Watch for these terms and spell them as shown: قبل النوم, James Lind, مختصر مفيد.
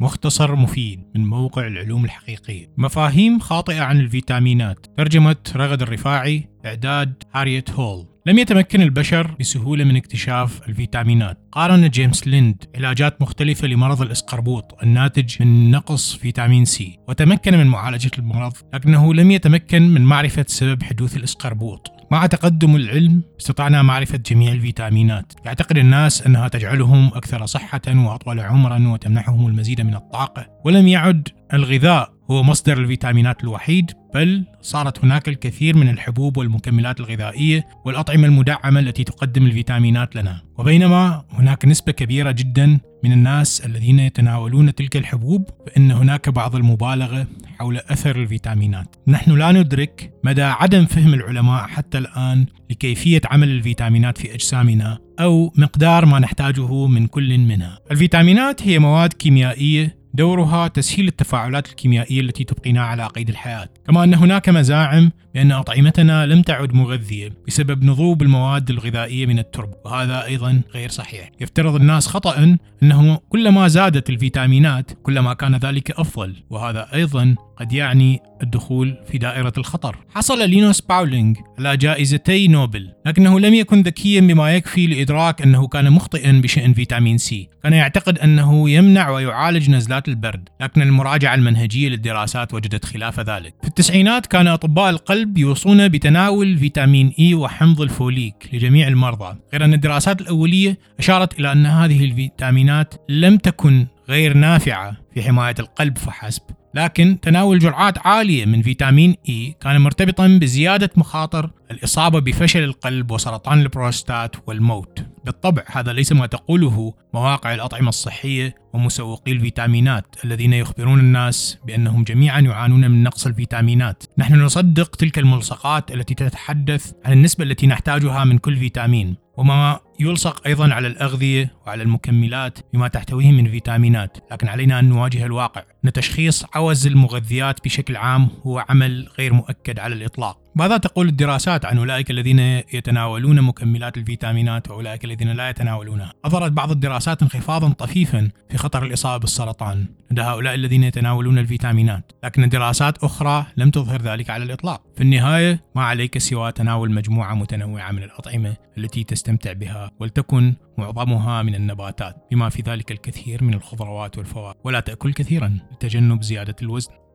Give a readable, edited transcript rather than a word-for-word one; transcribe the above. مختصر مفيد من موقع العلوم الحقيقية. مفاهيم خاطئة عن الفيتامينات، ترجمة رغد الرفاعي، إعداد هاريت هول. لم يتمكن البشر بسهولة من اكتشاف الفيتامينات. قارن جيمس ليند علاجات مختلفة لمرض الإسقربوط الناتج من نقص فيتامين سي، وتمكن من معالجة المرض، لكنه لم يتمكن من معرفة سبب حدوث الإسقربوط. مع تقدم العلم استطعنا معرفة جميع الفيتامينات. يعتقد الناس أنها تجعلهم أكثر صحة وأطول عمرا وتمنحهم المزيد من الطاقة، ولم يعد الغذاء هو مصدر الفيتامينات الوحيد، بل صارت هناك الكثير من الحبوب والمكملات الغذائية والأطعمة المدعمة التي تقدم الفيتامينات لنا. وبينما هناك نسبة كبيرة جدا من الناس الذين يتناولون تلك الحبوب، فإن هناك بعض المبالغة حول أثر الفيتامينات. نحن لا ندرك مدى عدم فهم العلماء حتى الآن لكيفية عمل الفيتامينات في أجسامنا أو مقدار ما نحتاجه من كل منها. الفيتامينات هي مواد كيميائية دورها تسهيل التفاعلات الكيميائية التي تبقينا على قيد الحياة، كما أن هناك مزاعم بأن أطعمتنا لم تعد مغذية بسبب نضوب المواد الغذائية من التربة، وهذا أيضا غير صحيح. يفترض الناس خطأ أنه كلما زادت الفيتامينات كلما كان ذلك أفضل، وهذا أيضا قد يعني الدخول في دائرة الخطر. حصل لينوس باولينغ على جائزتي نوبل، لكنه لم يكن ذكيا بما يكفي لإدراك أنه كان مخطئا بشأن فيتامين سي. كان يعتقد أنه يمنع ويعالج نزلات البرد، لكن المراجعة المنهجية للدراسات وجدت خلاف ذلك. في التسعينات كان أطباء القلب يوصون بتناول فيتامين إي وحمض الفوليك لجميع المرضى، غير أن الدراسات الأولية أشارت إلى أن هذه الفيتامينات لم تكن غير نافعة في حماية القلب فحسب، لكن تناول جرعات عالية من فيتامين إي كان مرتبطا بزيادة مخاطر الإصابة بفشل القلب وسرطان البروستات والموت. بالطبع هذا ليس ما تقوله مواقع الأطعمة الصحية ومسوقي الفيتامينات الذين يخبرون الناس بأنهم جميعا يعانون من نقص الفيتامينات. نحن نصدق تلك الملصقات التي تتحدث عن النسبة التي نحتاجها من كل فيتامين، وما يلصق أيضا على الأغذية وعلى المكملات بما تحتويه من فيتامينات، لكن علينا أن نواجه الواقع أن تشخيص عوز المغذيات بشكل عام هو عمل غير مؤكد على الإطلاق. ماذا تقول الدراسات عن أولئك الذين يتناولون مكملات الفيتامينات وأولئك الذين لا يتناولونها؟ أظهرت بعض الدراسات انخفاضا طفيفا في خطر الإصابة بالسرطان لدى هؤلاء الذين يتناولون الفيتامينات، لكن دراسات أخرى لم تظهر ذلك على الإطلاق. في النهاية ما عليك سوى تناول مجموعة متنوعة من الأطعمة التي تستمتع بها، ولتكن معظمها من النباتات بما في ذلك الكثير من الخضروات والفواكه، ولا تأكل كثيرا لتجنب زيادة الوزن.